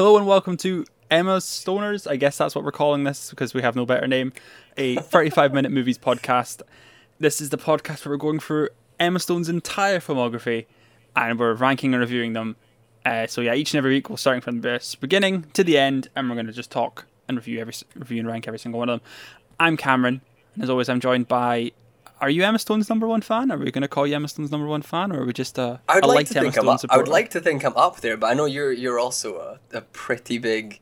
Hello and welcome to Emma Stoners. I guess that's what we're calling this because we have no better name. A 35-minute movies podcast. This is the podcast where we're going through Emma Stone's entire filmography and we're ranking and reviewing them. So each and every week we're starting from the beginning to the end, and we're going to just talk and review and rank every single one of them. I'm Cameron, and as always I'm joined by... Are you Emma Stone's number one fan? Are we going to call you Emma Stone's number one fan, or are we just I would like to think I'm up there, but I know you're also a pretty big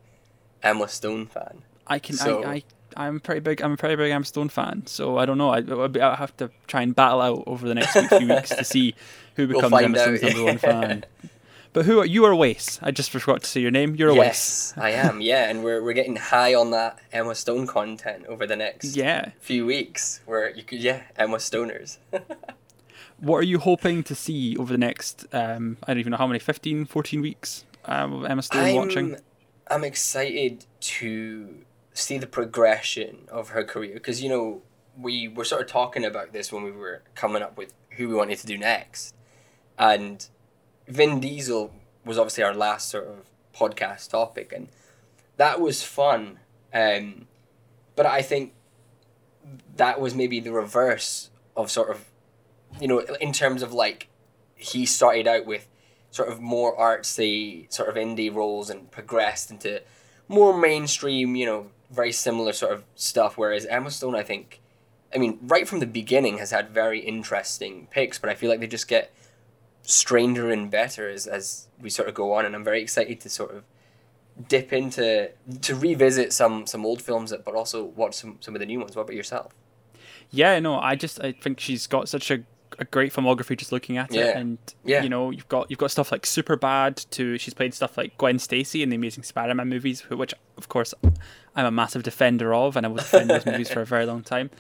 Emma Stone fan. I'm a pretty big Emma Stone fan, so I don't know. I'll have to try and battle out over the next few weeks to see who becomes Emma Stone's number one fan. But you are Wace. I just forgot to say your name. You're Wace. Yes, I am. Yeah, and we're getting high on that Emma Stone content over the next few weeks. Where you could Emma Stoners. What are you hoping to see over the next I don't even know how many 15, 14 weeks of Emma Stone watching? I'm excited to see the progression of her career because we were sort of talking about this when we were coming up with who we wanted to do next, and Vin Diesel was obviously our last sort of podcast topic, and that was fun. But I think that was maybe the reverse of sort of, in terms of like he started out with sort of more artsy sort of indie roles and progressed into more mainstream, very similar sort of stuff. Whereas Emma Stone, I think, right from the beginning has had very interesting picks, but I feel like they just get stranger and better as we sort of go on, and I'm very excited to sort of dip into to revisit some old films, but also watch some of the new ones. What about yourself? I think she's got such a great filmography just looking at it, and you've got stuff like Superbad to she's played stuff like Gwen Stacy in the Amazing Spider-Man movies, which of course I'm a massive defender of, and I will defend those movies for a very long time.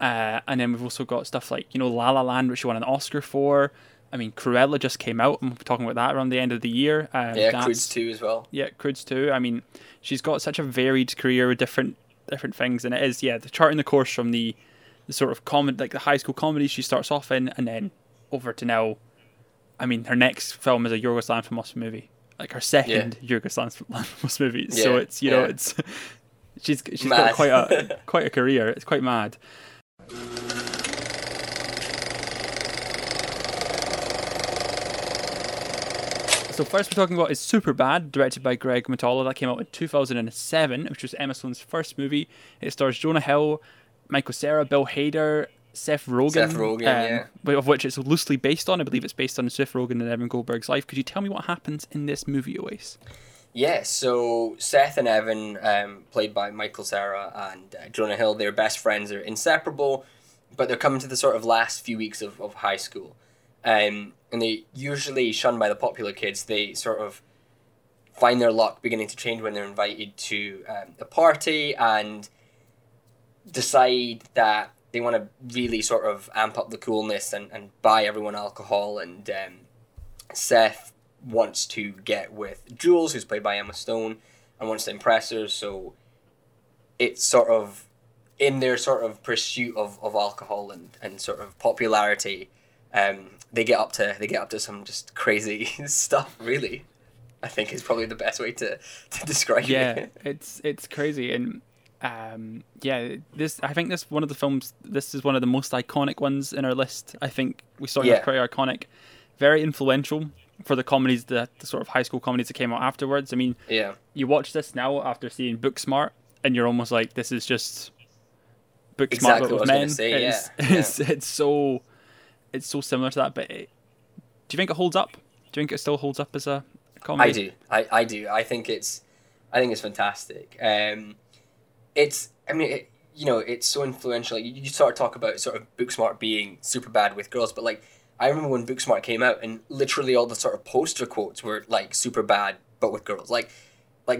And then we've also got stuff like La La Land, which she won an Oscar for. Cruella just came out, and we'll be talking about that around the end of the year. Croods 2 as well. Yeah, Croods 2. She's got such a varied career with different things, and it is, the charting the course from the sort of the high school comedy she starts off in, and then over to now. Her next film is a Yorgos Lanthimos movie, like her second Yorgos Lanthimos movie. Yeah. So it's, it's she's got quite a career. It's quite mad. So first we're talking about is Superbad, directed by Greg Mottola. That came out in 2007, which was Emma Stone's first movie. It stars Jonah Hill, Michael Cera, Bill Hader, Seth Rogen, of which it's loosely based on. I believe it's based on Seth Rogen and Evan Goldberg's life. Could you tell me what happens in this movie, Oase? Yeah, so Seth and Evan, played by Michael Cera and Jonah Hill, they're best friends, they're inseparable, but they're coming to the sort of last few weeks of high school. And they usually shunned by the popular kids. They sort of find their luck beginning to change when they're invited to a party and decide that they want to really sort of amp up the coolness and buy everyone alcohol. And Seth wants to get with Jules, who's played by Emma Stone, and wants to impress her. So it's sort of in their sort of pursuit of alcohol and sort of popularity. They get up to some just crazy stuff. Really, I think is probably the best way to describe it. Yeah, it's crazy, and This is one of the most iconic ones in our list. I think we saw it as pretty iconic, very influential for the comedies, the sort of high school comedies that came out afterwards. You watch this now after seeing Booksmart, and you're almost like, this is just Booksmart. Exactly what I was going to say. It's so similar to that, but do you think it holds up? Do you think it still holds up as a comedy? I do. I do. I think it's fantastic. It's so influential. You sort of talk about sort of Booksmart being super bad with girls, but like I remember when Booksmart came out, and literally all the sort of poster quotes were like super bad, but with girls. Like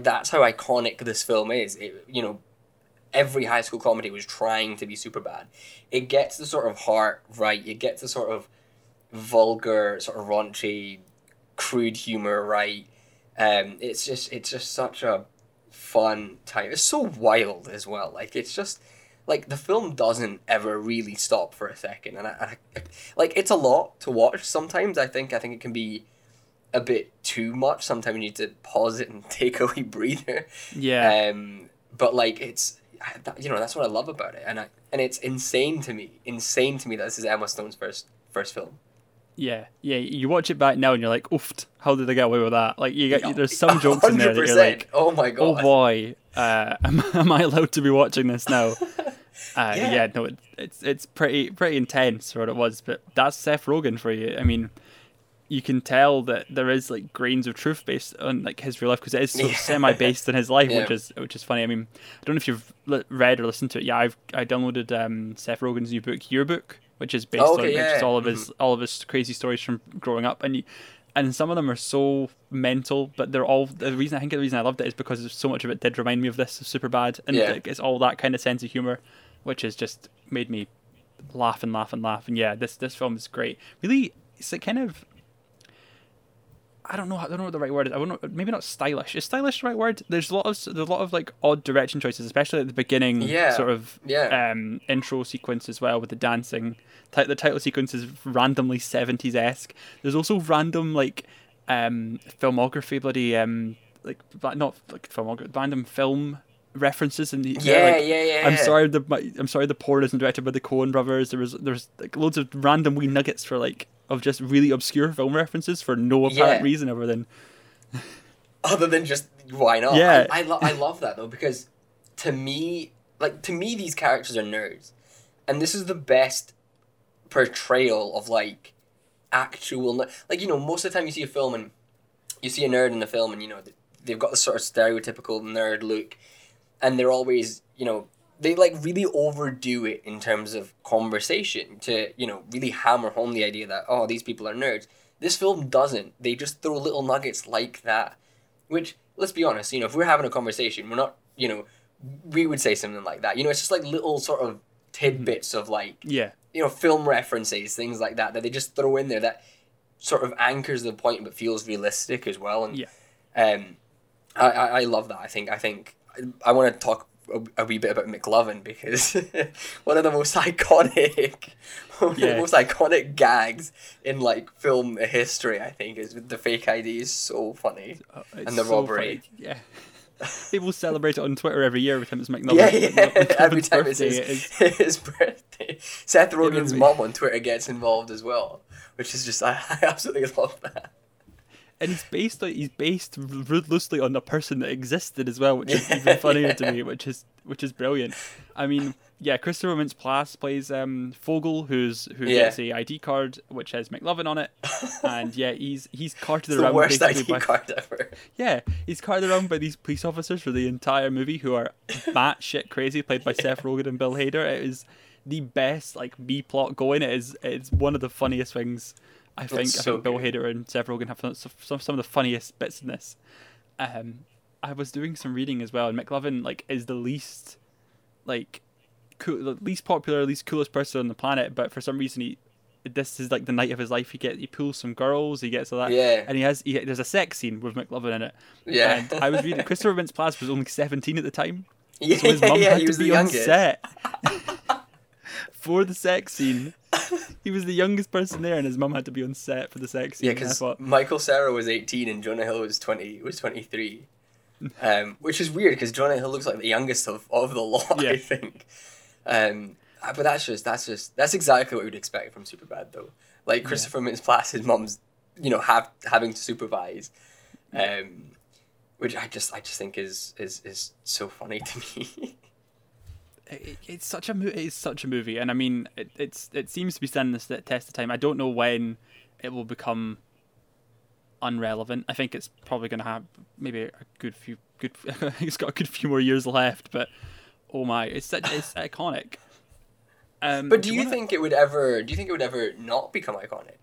that's how iconic this film is. Every high school comedy was trying to be super bad. It gets the sort of heart right. It gets the sort of vulgar, sort of raunchy, crude humor right. It's just such a fun time. It's so wild as well. Like it's just like the film doesn't ever really stop for a second, and I like it's a lot to watch sometimes. I think it can be a bit too much. Sometimes you need to pause it and take a wee breather. Yeah. But like it's, you know, that's what I love about it, and it's insane to me that this is Emma Stone's first film. Yeah, yeah. You watch it back now and you're like, oof, how did I get away with that? Like you get, there's some jokes 100%. In there that you're like, oh my god, oh boy, am I allowed to be watching this now? Yeah, no, it's pretty intense for what it was, but that's Seth Rogen for you. I mean, you can tell that there is like grains of truth based on like his real life, because it is so semi-based in his life, which is funny. I mean, I don't know if you've read or listened to it. Yeah, I downloaded Seth Rogen's new book, Yearbook, which is based on all of his crazy stories from growing up, and some of them are so mental, but they're all the reason I loved it is because so much of it did remind me of this Superbad, and it's all that kind of sense of humor, which has just made me laugh. And yeah, this film is great. Really, it's like kind of, I don't know what the right word is. Maybe not stylish. Is stylish the right word? There's a lot of like odd direction choices, especially at the beginning intro sequence as well with the dancing. The title sequence is randomly 70s-esque. There's also random like filmography, bloody random film references in the I'm sorry the Poor isn't directed by the Coen brothers. There's like loads of random wee nuggets for like of just really obscure film references for no apparent reason other than just why not. I love that though, because to me these characters are nerds, and this is the best portrayal of like actual, like, you know, most of the time you see a film and you see a nerd in the film, and you know they've got this sort of stereotypical nerd look, and they're always, you know, they like really overdo it in terms of conversation to, you know, really hammer home the idea that, oh, these people are nerds. This film doesn't. They just throw little nuggets like that, which, let's be honest, you know, if we're having a conversation, we're not, you know, we would say something like that. You know, it's just like little sort of tidbits of like, you know, film references, things like that they just throw in there that sort of anchors the point but feels realistic as well. And I love that. I think I want to talk a wee bit about McLovin, because one of the most iconic, gags in like film history, I think, is the fake ID is so funny, and the robbery. Funny. Yeah, people celebrate it on Twitter every year with him as McLovin. Every time it's his birthday. Seth Rogen's mom on Twitter gets involved as well, which is just I absolutely love that. And he's based loosely on the person that existed as well, which is even funnier to me, which is brilliant. I mean, yeah, Christopher Mintz-Plasse plays Fogel, who gets a ID card which has McLovin on it, and he's carted around. The worst ID card ever. Yeah, he's carted around by these police officers for the entire movie, who are batshit crazy, played by Seth Rogen and Bill Hader. It is the best like B plot going. It's one of the funniest things. I think Bill Hader and Seth Rogen have some of the funniest bits in this. I was doing some reading as well, and McLovin like is the least like cool, least popular, least coolest person on the planet. But for some reason, this is like the night of his life. He pulls some girls, he gets all that, and there's a sex scene with McLovin in it. Yeah, and I was reading Christopher Mintz-Plasse was only 17 at the time, so his mum had to be on set for the sex scene. He was the youngest person there, and his mum had to be on set for the sex scene. Yeah, because Michael Cera was 18 and Jonah Hill was 23, which is weird because Jonah Hill looks like the youngest of the lot, I think. But that's exactly what we'd expect from Superbad, though. Like Christopher Mintz-Plasse's mum's, you know, having to supervise, which I just think is so funny to me. It's such a movie, and I mean, it seems to be standing the test of time. I don't know when it will become irrelevant. I think it's probably going to have maybe it's got a good few more years left. But oh my, it's iconic. But do you think it would ever not become iconic?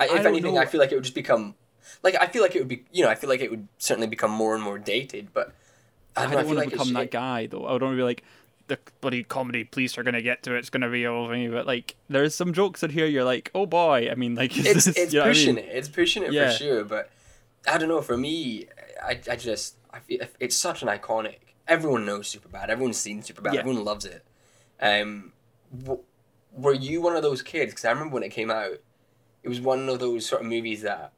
If anything, I feel like it would just become like I feel like it would certainly become more and more dated. But I don't want to become that guy though. I would only be like, the bloody comedy police are going to get to it, it's going to be over me, but like there's some jokes in here you're like, oh boy, I mean, like it's pushing it for sure. But I don't know, for me I feel it's such an iconic, everyone knows Superbad, everyone's seen Superbad, everyone loves it. Were you one of those kids? Because I remember when it came out, it was one of those sort of movies that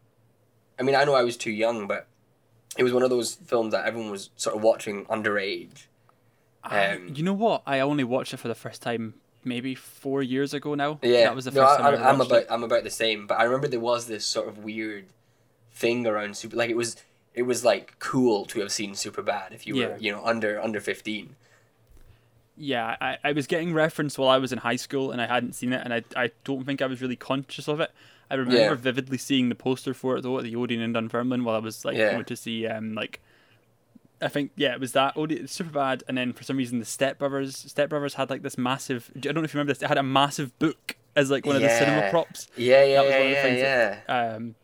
I mean, I know I was too young, but it was one of those films that everyone was sort of watching underage. You know what? I only watched it for the first time maybe 4 years ago now. Yeah, that was the first time I watched it. I'm about the same, but I remember there was this sort of weird thing around Super. Like it was like cool to have seen Superbad if you were, you know, under 15. Yeah, I was getting referenced while I was in high school and I hadn't seen it, and I don't think I was really conscious of it. I remember vividly seeing the poster for it though at the Odeon in Dunfermline while I was like going to see I think it was that Superbad, and then for some reason the Step Brothers had like this massive. I don't know if you remember this. It had a massive book as like one of the cinema props. That was one of the things.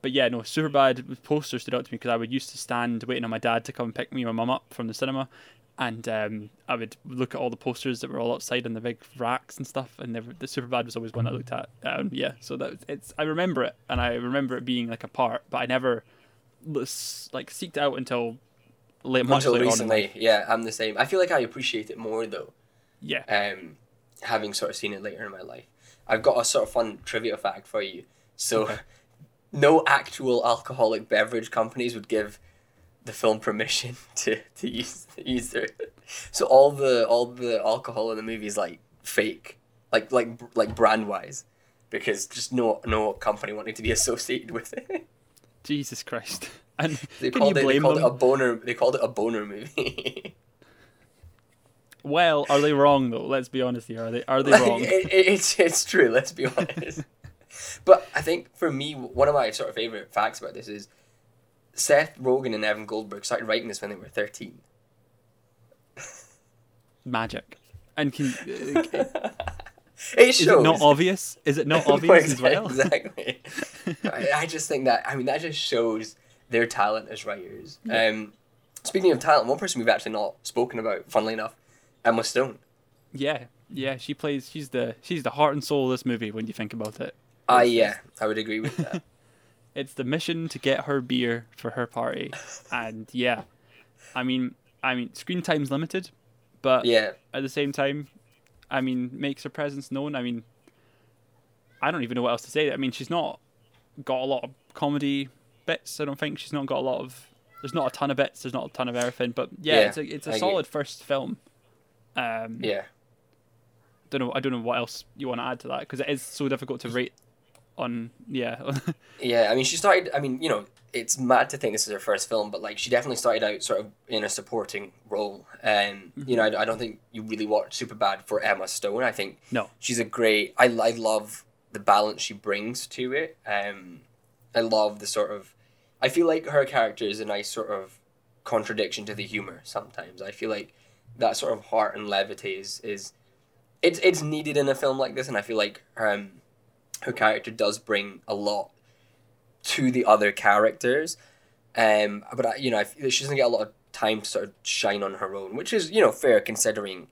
But yeah, no, Superbad poster stood out to me because I would used to stand waiting on my dad to come pick me and my mum up from the cinema, and I would look at all the posters that were all outside on the big racks and stuff, and the Superbad was always one I looked at. So I remember it, and I remember it being like a part, but I never like seeked out until. Until recently, I'm the same. I feel like I appreciate it more though. Yeah. Having sort of seen it later in my life. I've got a sort of fun trivia fact for you. So, no actual alcoholic beverage companies would give the film permission to use their. So all the alcohol in the movie is like fake, like brand wise, because just no company wanted to be associated with it. Jesus Christ. And they called it a boner. They called it a boner movie. Well, are they wrong though? Let's be honest here. Are they wrong? It's true. Let's be honest. But I think for me, one of my sort of favorite facts about this is Seth Rogen and Evan Goldberg started writing this when they were 13. Magic, and it shows. Is it not obvious? Is it not obvious as well? Exactly. I just think that. I mean, that just shows their talent as writers. Yeah. Speaking of talent, one person we've actually not spoken about, funnily enough, Emma Stone. Yeah, she's the heart and soul of this movie when you think about it. I would agree with that. It's the mission to get her beer for her party, and I mean, screen time's limited, but at the same time, I mean, makes her presence known. I mean, I don't even know what else to say. I mean, she's not got a lot of comedy bits. I don't think she's not got a lot of. There's not a ton of bits. There's not a ton of everything. But it's a solid first film. I don't know what else you want to add to that because it is so difficult to rate on. I mean, she started. I mean, you know, it's mad to think this is her first film, but like she definitely started out sort of in a supporting role. You know, I don't think you really watch Superbad for Emma Stone. I think she's a great. I love the balance she brings to it. I love the sort of. I feel like her character is a nice sort of contradiction to the humor sometimes. I feel like that sort of heart and levity is it's needed in a film like this, and I feel like her character does bring a lot to the other characters. She doesn't get a lot of time to sort of shine on her own, which is, you know, fair considering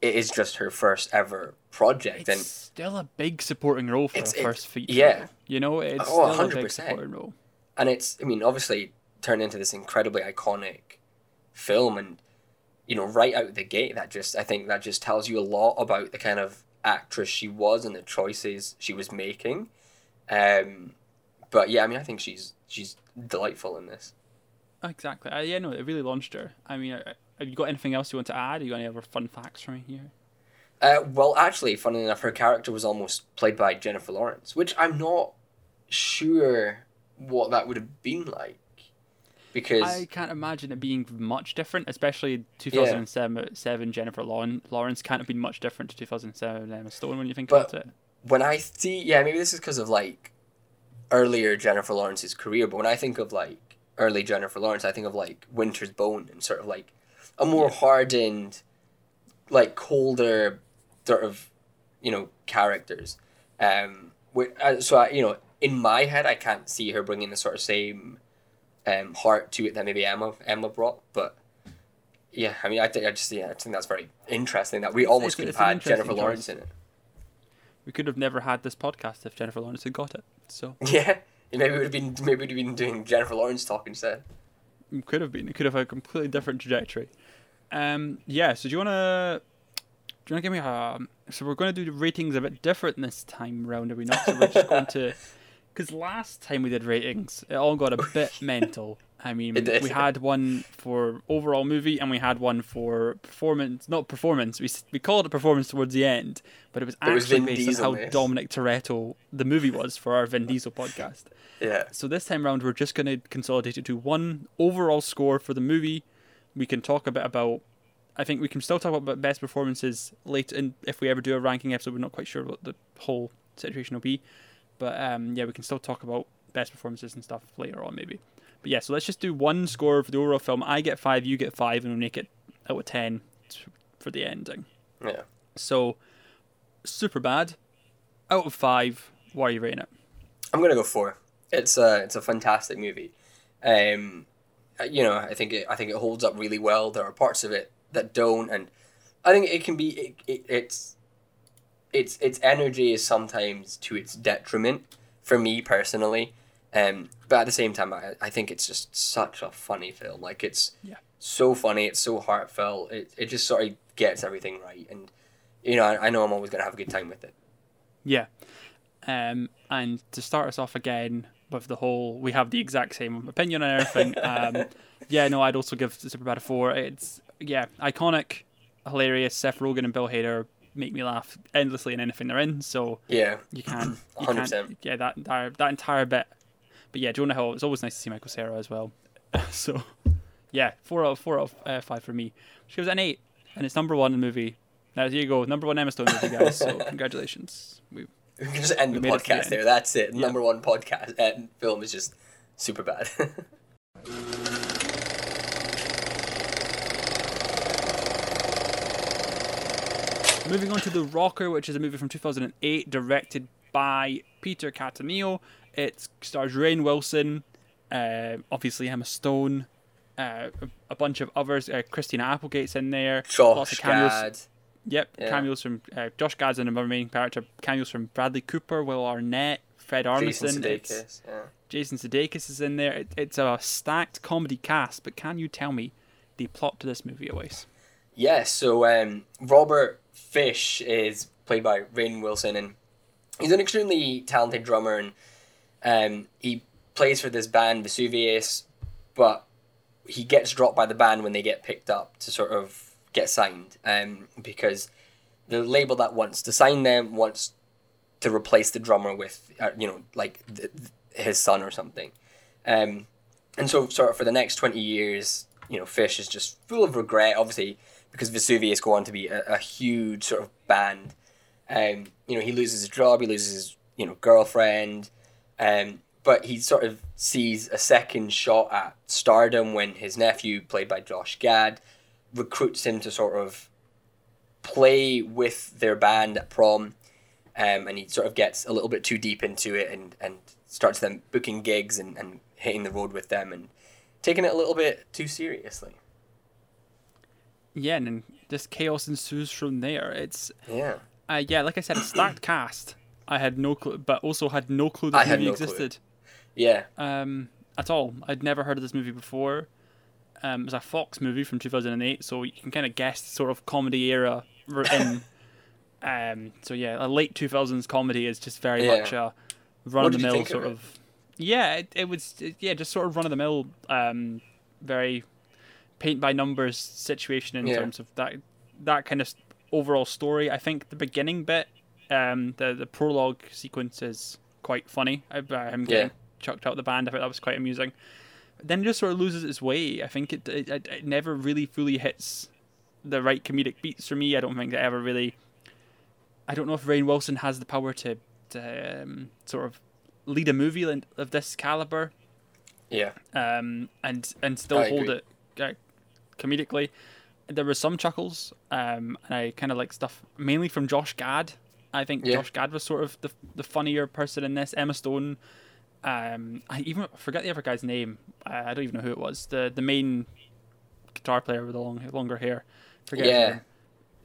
it is just her first ever project. It's and still a big supporting role for her first feature. Yeah. You know, it's still 100%. A big supporting role. And it's, I mean, obviously turned into this incredibly iconic film and, you know, right out the gate, I think that just tells you a lot about the kind of actress she was and the choices she was making. But yeah, I mean, I think she's delightful in this. Exactly. It really launched her. I mean, have you got anything else you want to add? Have you got any other fun facts for me here? Well, actually, funnily enough, her character was almost played by Jennifer Lawrence, which I'm not sure what that would have been like. Because I can't imagine it being much different, especially 2007 Jennifer Lawrence can't have been much different to 2007 Emma Stone when you think about it. When I see... Yeah, maybe this is because of, like, earlier Jennifer Lawrence's career, but when I think of, like, early Jennifer Lawrence, I think of, like, Winter's Bone and sort of, like, a more hardened, like colder sort of, you know, characters. In my head, I can't see her bringing the sort of same heart to it that maybe Emma brought. But yeah, I mean, I think that's very interesting that we almost could have had Jennifer Lawrence in it. We could have never had this podcast if Jennifer Lawrence had got it. So yeah, maybe we'd have been doing Jennifer Lawrence talk instead. Could have been. It could have had a completely different trajectory. So do you wanna give me a? So we're gonna do the ratings a bit different this time round, are we not? So we're just going to Because last time we did ratings, it all got a bit mental. I mean, we had one for overall movie and we had one for performance. Not performance. We called it performance towards the end, but it was actually based on how Dominic Toretto the movie was for our Vin Diesel podcast. Yeah. So this time round, we're just going to consolidate it to one overall score for the movie. We can talk a bit about. I think we can still talk about best performances later, and if we ever do a ranking episode, we're not quite sure what the whole situation will be. But yeah, we can still talk about best performances and stuff later on, maybe. But yeah, so let's just do one score for the overall film. I get 5, you get 5, and we'll make it out of 10 for the ending. Yeah. So, Superbad, out of 5, why are you rating it? I'm going to go 4. It's a fantastic movie. You know, I think it holds up really well. There are parts of it that don't, and I think it can be. Its energy is sometimes to its detriment for me personally, but at the same time I think it's just such a funny film. Like so funny, it's so heartfelt. It just sort of gets everything right, and you know I know I'm always gonna have a good time with it. Yeah, and to start us off again with the whole we have the exact same opinion on everything. Yeah, no, I'd also give Superbad a 4. It's iconic, hilarious. Seth Rogen and Bill Hader make me laugh endlessly in anything they're in, so yeah, you 100%. Can't, yeah, that entire bit. But yeah, Jonah Hill, it's always nice to see Michael Cera as well. So yeah, 4 out of 5 for me. She gives it an 8, and it's number 1 in the movie. Now there you go, number 1 Emma Stone movie, guys. So congratulations. We can just end the podcast there. That's it. Yeah. Number 1 podcast film is just Superbad. Moving on to The Rocker, which is a movie from 2008, directed by Peter Cattaneo. It stars Rainn Wilson, obviously Emma Stone, a bunch of others. Christina Applegate's in there. Josh Gad. Yep, yeah. Cameos from Josh Gad's in the remaining character. Cameos from Bradley Cooper, Will Arnett, Fred Armisen. Jason Sudeikis. Yeah. Jason Sudeikis is in there. It's a stacked comedy cast, but can you tell me the plot to this movie, Awais? Yeah, so Robert Fish is played by Rainn Wilson, and he's an extremely talented drummer, and he plays for this band Vesuvius, but he gets dropped by the band when they get picked up to sort of get signed, because the label that wants to sign them wants to replace the drummer with his son or something, and so sort of for the next 20 years, you know, Fish is just full of regret, obviously, because Vesuvius go on to be a huge sort of band. You know, he loses his job, he loses his, girlfriend, but he sort of sees a second shot at stardom when his nephew, played by Josh Gad, recruits him to sort of play with their band at prom, and he sort of gets a little bit too deep into it and starts them booking gigs and hitting the road with them and taking it a little bit too seriously. Yeah, and this chaos ensues from there. It's like I said, a stacked cast. I had no clue, but also had no clue that the movie existed. Yeah, at all. I'd never heard of this movie before. It was a Fox movie from 2008, so you can kind of guess the sort of comedy era we're in. So yeah, a late 2000s comedy is just very much a run of the mill sort of. Yeah, it was just sort of run of the mill, very paint by numbers situation in terms of that kind of overall story. I think the beginning bit, the prologue sequence is quite funny. I'm getting chucked out of the band. I thought that was quite amusing. But then it just sort of loses its way. I think it never really fully hits the right comedic beats for me. I don't think that ever really. I don't know if Rainn Wilson has the power to sort of lead a movie of this caliber. Yeah. And still hold it. Comedically, there were some chuckles, and I kind of like stuff mainly from Josh Gad. I think Josh Gad was sort of the funnier person in this. Emma Stone, I even forget the other guy's name. I don't even know who it was. The main guitar player with the longer hair. Forget his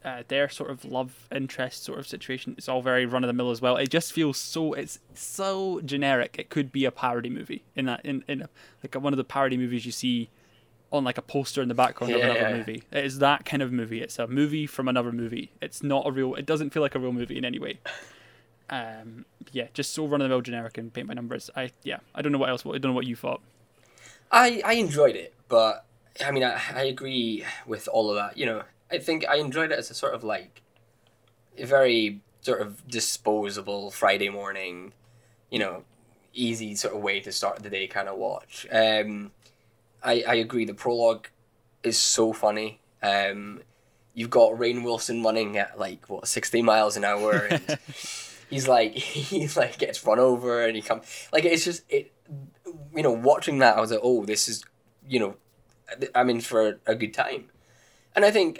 name. Their sort of love interest sort of situation. It's all very run of the mill as well. It just feels so. It's so generic. It could be a parody movie in one of the parody movies you see on like a poster in the background of another movie. It is that kind of movie. It's a movie from another movie. It's not a real. It doesn't feel like a real movie in any way. Just so run-of-the-mill generic and paint by numbers. I don't know what else. I don't know what you thought. I enjoyed it, but I mean, I agree with all of that. You know, I think I enjoyed it as a sort of like a very sort of disposable Friday morning, you know, easy sort of way to start the day kind of watch. I agree. The prologue is so funny. You've got Rainn Wilson running at 60 miles an hour, and he gets run over, and he comes watching that, I was like, oh, this is, you know, I'm in for a good time. And I think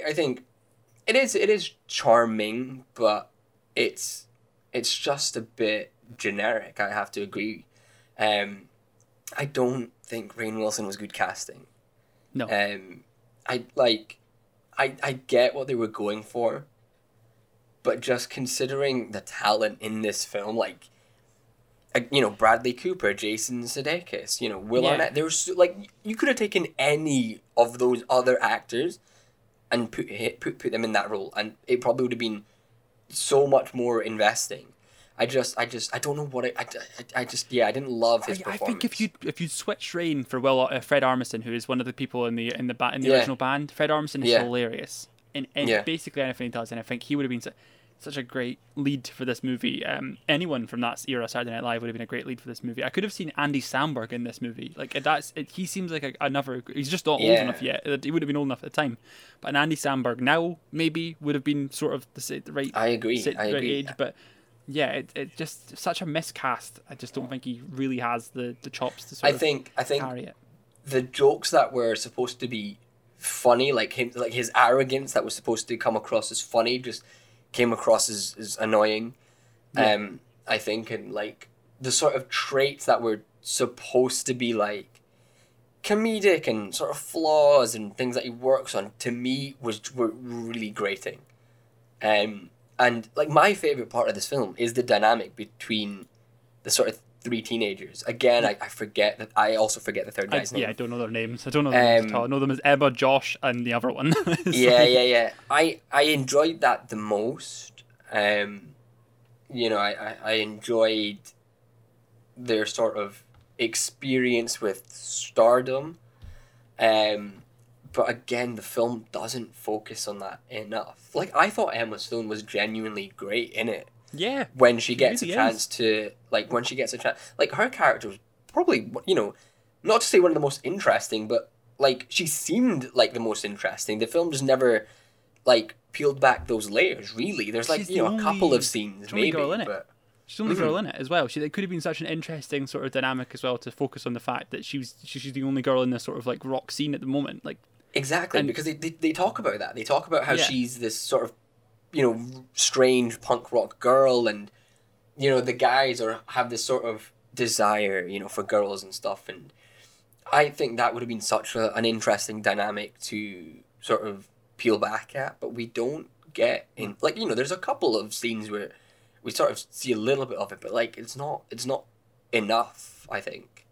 it is charming, but it's just a bit generic, I have to agree. I don't think Rainn Wilson was good casting. No. I get what they were going for, but just considering the talent in this film, Bradley Cooper, Jason Sudeikis, Will Arnett, there was you could have taken any of those other actors and put them in that role, and it probably would have been so much more investing. I don't know what I didn't love his performance. I think if you switch Rainn for Fred Armisen, who is one of the people in the original band, Fred Armisen is hilarious in basically anything he does, and I think he would have been such a great lead for this movie. Anyone from that era, Saturday Night Live, would have been a great lead for this movie. I could have seen Andy Samberg in this movie. He seems like another. He's just not old enough yet. He would have been old enough at the time, but an Andy Samberg now maybe would have been sort of the right. I agree. Age, but. Yeah, it just such a miscast. I just don't think he really has the chops to sort of carry it. The jokes that were supposed to be funny, his arrogance that was supposed to come across as funny, just came across as annoying. Yeah. I think, and the sort of traits that were supposed to be comedic and sort of flaws and things that he works on, to me were really grating. And my favorite part of this film is the dynamic between the sort of three teenagers. Again, I also forget the third guy's name. Yeah, I don't know their names. I don't know them at all. I know them as Emma, Josh, and the other one. I enjoyed that the most. I enjoyed their sort of experience with stardom. But again, the film doesn't focus on that enough. I thought Emma Stone was genuinely great in it. Yeah. When she gets really a chance to... when she gets a chance... her character was probably, not to say one of the most interesting, but, she seemed the most interesting. The film just never, peeled back those layers, really. There's, a couple of scenes, maybe, girl in it. But... She's the only girl in it as well. It could have been such an interesting sort of dynamic as well, to focus on the fact that she's the only girl in this sort of, rock scene at the moment, Exactly, and because they talk about that. They talk about how she's this sort of, strange punk rock girl, and, the guys have this sort of desire, for girls and stuff. And I think that would have been such an interesting dynamic to sort of peel back at, but we don't get in. There's a couple of scenes where we sort of see a little bit of it, but it's not enough. I think.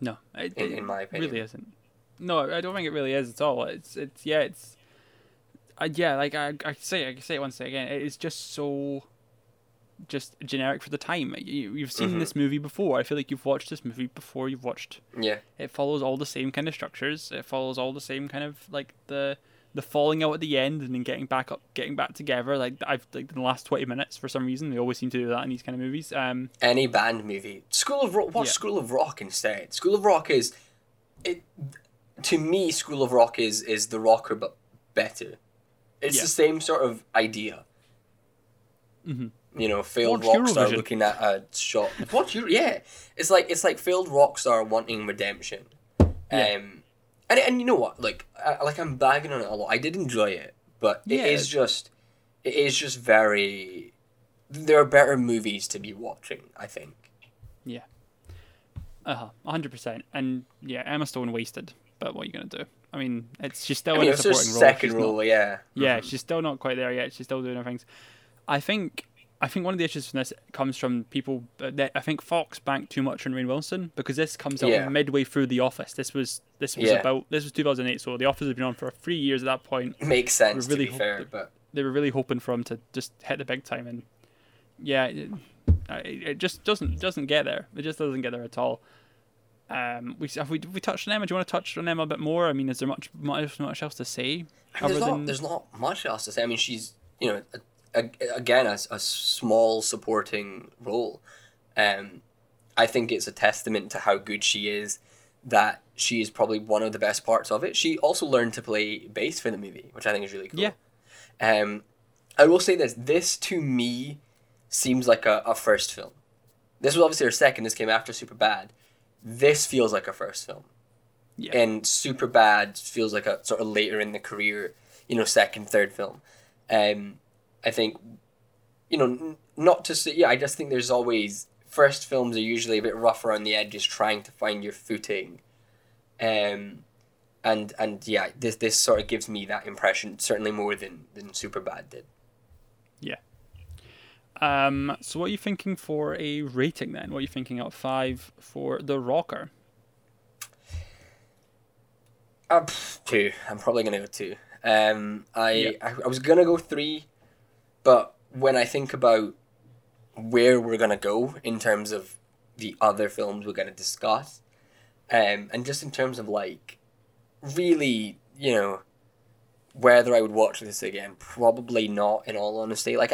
No, in my opinion, really isn't. No, I don't think it really is at all. I say it once again. It is just so, just generic for the time. You've seen this movie before. I feel like you've watched this movie before. You've watched. Yeah. It follows all the same kind of structures. It follows all the same kind of the falling out at the end and then getting back together. In the last 20 minutes, for some reason, they always seem to do that in these kind of movies. Any band movie, School of Rock. Watch School of Rock instead. School of Rock is it. To me, School of Rock is The Rocker, but better. It's the same sort of idea. Mm-hmm. Failed rockstar looking at a shot. It's like failed rockstar wanting redemption. And you know what? I'm bagging on it a lot. I did enjoy it, but it is just very. There are better movies to be watching, I think. Yeah. 100%. And Emma Stone wasted. But what are you going to do? I mean, she's still in a supporting role. Second role, yeah. Yeah, she's still not quite there yet. She's still doing her things. I think one of the issues from this comes from people that I think Fox banked too much on Rainn Wilson, because this comes out midway through The Office. This was 2008, so The Office had been on for 3 years at that point. Makes sense. They were really hoping for him to just hit the big time, and yeah, it just doesn't get there. It just doesn't get there at all. We touched on Emma. Do you want to touch on Emma a bit more? I mean, is there much else to say? There's not much else to say. I mean, she's, you know, again a small supporting role. I think it's a testament to how good she is that she is probably one of the best parts of it. She also learned to play bass for the movie, which I think is really cool. Yeah. I will say this to me seems like a first film. This was obviously her second. This came after Superbad. This feels like a first film. Yeah. And Superbad feels like a sort of later in the career, you know, second, third film. I think, you know, not to say... Yeah, I just think there's always... First films are usually a bit rough around the edges, trying to find your footing. And yeah, this sort of gives me that impression, certainly more than Superbad did. Yeah. So what are you thinking for a rating then? What are you thinking out of 5 for The Rocker? 2. I'm probably going to go 2. I was going to go 3, but when I think about where we're going to go in terms of the other films we're going to discuss, and just in terms of, like, really, you know, whether I would watch this again, probably not, in all honesty. Like,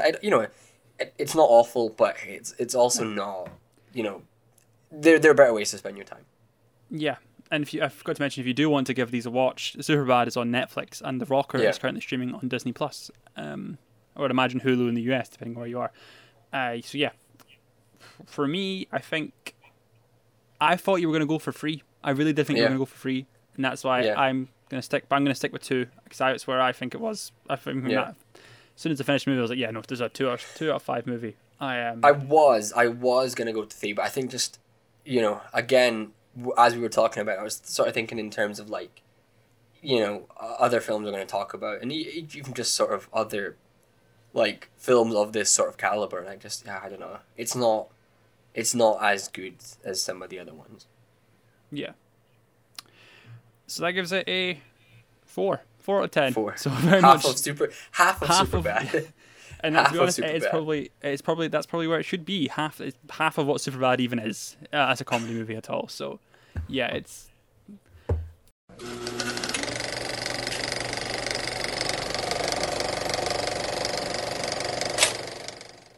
it's not awful, but it's also not, you know, there are better ways to spend your time. Yeah, and I forgot to mention, if you do want to give these a watch, Superbad is on Netflix, and The Rocker is currently streaming on Disney+. I would imagine Hulu in the US, depending on where you are. So yeah, for me, I think I thought you were going to go for 3. I really did think you were going to go for 3, and that's why I'm going to stick. But I'm going to stick with 2 because that's where I think it was. I think that, as soon as I finished the movie, I was like, yeah, no, if there's a 2 out of 5 movie, I am. I was going to go to 3, but I think just, you know, again, as we were talking about, I was sort of thinking in terms of, like, you know, other films we're going to talk about, and even just sort of other, like, films of this sort of caliber, and I don't know. It's not as good as some of the other ones. Yeah. So that gives it a 4. 4 out of 10. 4. So very half much of super, half of Superbad. Of, and to be honest, it's probably where it should be. Half of what Superbad even is as a comedy movie at all. So yeah, it's.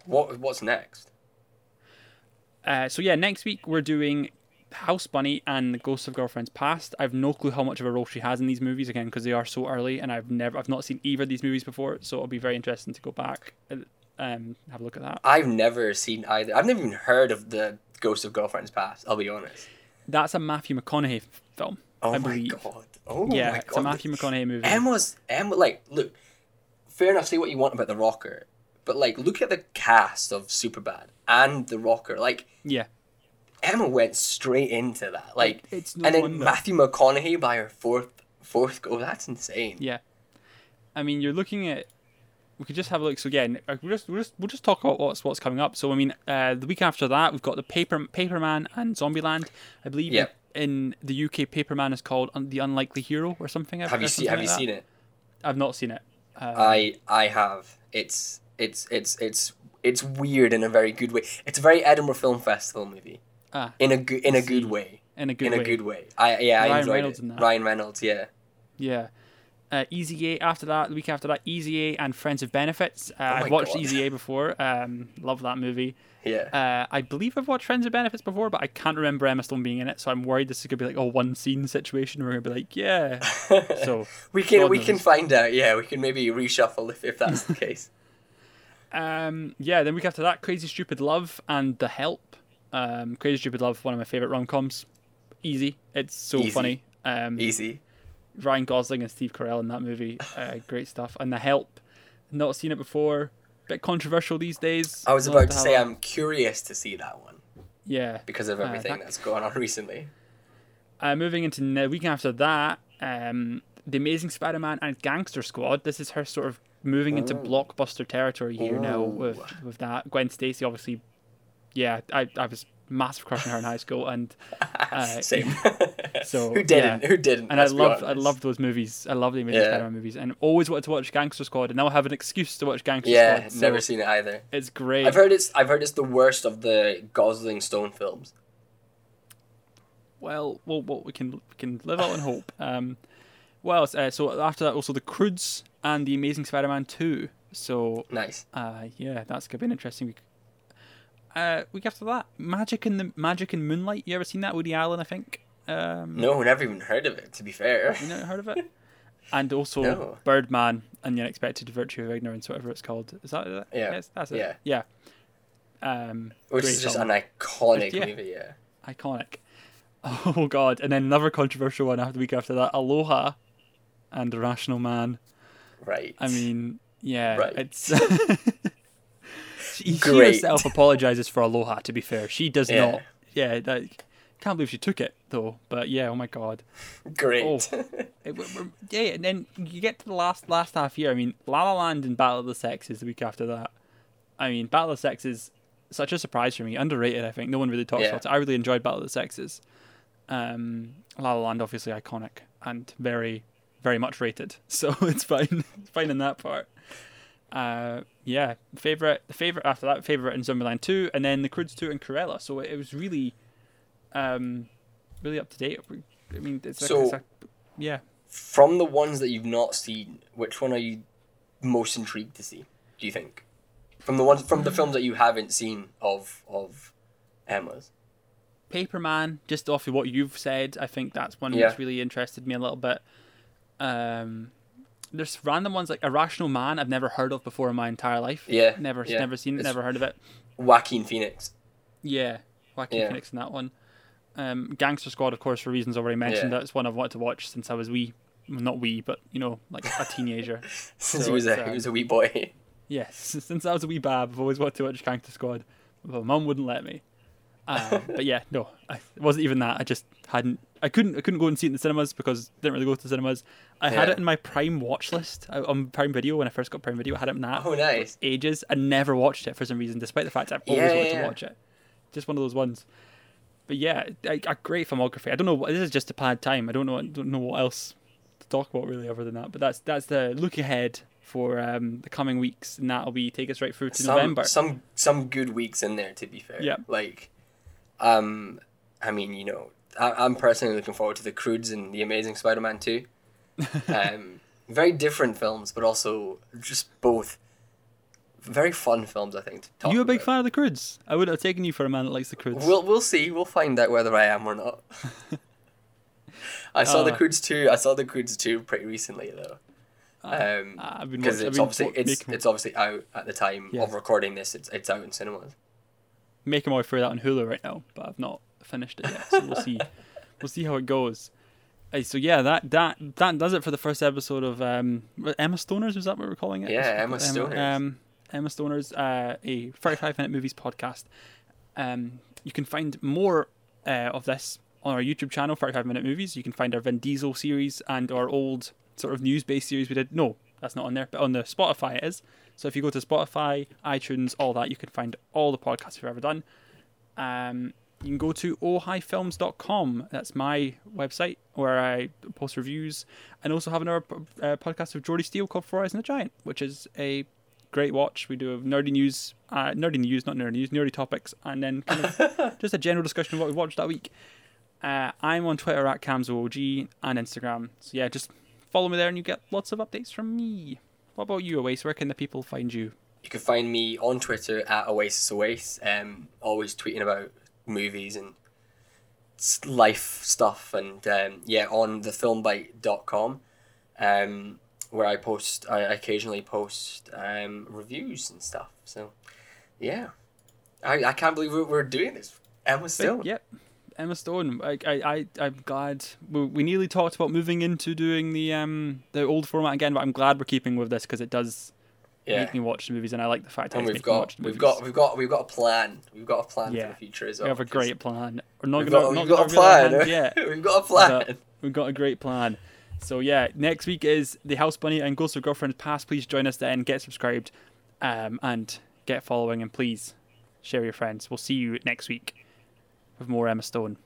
What's next? So yeah, next week we're doing House Bunny and The Ghosts of Girlfriends Past. I have no clue how much of a role she has in these movies, again, because they are so early, and I've not seen either of these movies before, so it'll be very interesting to go back and have a look at that. I've never seen either. I've never even heard of The Ghosts of Girlfriends Past, I'll be honest. That's a Matthew McConaughey film. Oh, I believe. My God. Oh yeah, my God. It's a Matthew McConaughey movie. Emma, like, look, fair enough, say what you want about The Rocker, but, like, look at the cast of Superbad and The Rocker. Like, yeah, Emma went straight into that. Like, it's no and then wonder. Matthew McConaughey by her fourth go. That's insane. Yeah, I mean, you're looking at. We could just have a look. So again, we'll just talk about what's coming up. So I mean, the week after that, we've got the Paperman and Zombieland. I believe in the UK, Paperman is called The Unlikely Hero or something. Have you seen it? I've not seen it. I have. It's weird in a very good way. It's a very Edinburgh Film Festival movie. In a good way. I enjoyed it. Ryan Reynolds, yeah. Yeah. Easy A after that, the week after that, Easy A and Friends of Benefits. I've watched Easy A before. Love that movie. Yeah. I believe I've watched Friends of Benefits before, but I can't remember Emma Stone being in it, so I'm worried this is gonna be like a one scene situation where we're gonna be like, yeah. So we can find out, yeah, we can maybe reshuffle if that's the case. Then week after that, Crazy Stupid Love and The Help. Crazy Stupid Love, one of my favourite rom-coms. Easy. It's so funny. Easy. Ryan Gosling and Steve Carell in that movie. Great stuff. And The Help. Not seen it before. Bit controversial these days. I was about to say I'm curious to see that one. Yeah. Because of everything that's gone on recently. Moving into the week after that, The Amazing Spider-Man and Gangster Squad. This is her sort of moving into blockbuster territory here now with that. Gwen Stacy, obviously, yeah, I was massive crush on her in high school, and same. So who didn't? And I loved those movies. I love the Amazing Spider-Man movies, and always wanted to watch Gangster Squad, and now I have an excuse to watch Gangster Squad. Yeah, so never seen it either. It's great. I've heard it's the worst of the Gosling Stone films. Well, we can live out in hope. So after that, also The Croods and The Amazing Spider-Man 2. So nice. That's gonna be an interesting week. Week after that, Magic in Moonlight. You ever seen that? Woody Allen, I think. No, never even heard of it, to be fair. You never heard of it? And also no. Birdman and the Unexpected Virtue of Ignorance, whatever it's called. Is that it? Yeah. Yes, that's it. Yeah. Yeah. Which is just an iconic movie, yeah. Iconic. Oh, God. And then another controversial one the week after that, Aloha and Irrational Man. Right. I mean, yeah. Right. It's... She herself apologizes for Aloha, to be fair. She does not. Yeah, can't believe she took it, though. But yeah, oh my God. Great. Oh. And then you get to the last half year. I mean, La La Land and Battle of the Sexes the week after that. I mean, Battle of the Sexes, such a surprise for me. Underrated, I think. No one really talks about it. I really enjoyed Battle of the Sexes. La La Land, obviously iconic and very, very much rated. So it's fine. It's fine in that part. Favorite after that, favorite in Zombieland 2, and then The Croods 2 and Cruella. So it was really, really up to date. I mean, it's From the ones that you've not seen, which one are you most intrigued to see? Do you think? From the films that you haven't seen of Emma's. Paperman, just off of what you've said, I think that's one that's really interested me a little bit. There's random ones like Irrational Man I've never heard of before in my entire life. Yeah. Never seen it, never heard of it. Joaquin Phoenix. Yeah. Joaquin Phoenix in that one. Gangster Squad, of course, for reasons already mentioned. Yeah. That's one I've wanted to watch since I was wee. Well, not wee, but, you know, like a teenager. He was a wee boy. Yes. Since I was a wee bab, I've always wanted to watch Gangster Squad. But my mum wouldn't let me. But yeah, no, it wasn't even that. I just hadn't. I couldn't go and see it in the cinemas because I didn't really go to the cinemas. I had it in my Prime watch list on Prime Video when I first got Prime Video. I had it in that. Oh, nice. For ages. I never watched it for some reason, despite the fact I've always wanted to watch it. Just one of those ones. But yeah, a great filmography. I don't know. This is just a bad time. I don't know what else to talk about really other than that. But that's the look ahead for the coming weeks, and that'll be take us right through to November. Some good weeks in there, to be fair. Yeah. Like, I mean, you know. I'm personally looking forward to The Croods and The Amazing Spider-Man 2. Very different films, but also just both very fun films, I think. Are you a big fan of The Croods? I would have taken you for a man that likes The Croods. We'll see. We'll find out whether I am or not. I saw The Croods 2 pretty recently, though. Because it's obviously out at the time of recording this. It's out in cinemas. Making my way through that on Hulu right now, but I've not finished it yet, so we'll see how it goes. So yeah, that does it for the first episode of Emma Stoners. Is that what we're calling it? Yeah, Emma Stoners. Emma Stoners, a 35-minute movies podcast. You can find more of this on our YouTube channel, 35-minute movies. You can find our Vin Diesel series and our old sort of news-based series we did. No, that's not on there, but on the Spotify it is. So if you go to Spotify, iTunes, all that, you can find all the podcasts we've ever done. You can go to ohifilms.com. That's my website where I post reviews, and also have another podcast with Geordie Steele called Four Eyes and the Giant, which is a great watch. We do nerdy topics, and then kind of just a general discussion of what we watched that week. I'm on Twitter at CamsOOG and Instagram. So yeah, just follow me there and you get lots of updates from me. What about you, Oasis? Where can the people find you? You can find me on Twitter at OasisOasis, always tweeting about movies and life stuff, and on thefilmbite.com, where I occasionally post reviews and stuff. So yeah, I can't believe we're doing this. Emma Stone. Yep, Emma Stone. I'm glad we nearly talked about moving into doing the old format again, but I'm glad we're keeping with this because it does make me watch the movies, and I like the fact that we've got a plan for the future as well. We have a great plan. We've got a plan. We've got a great plan. So yeah, next week is The House Bunny and Ghost of Girlfriend Past. Please join us then. Get subscribed, and get following, and please share your friends. We'll see you next week. with more Emma Stone.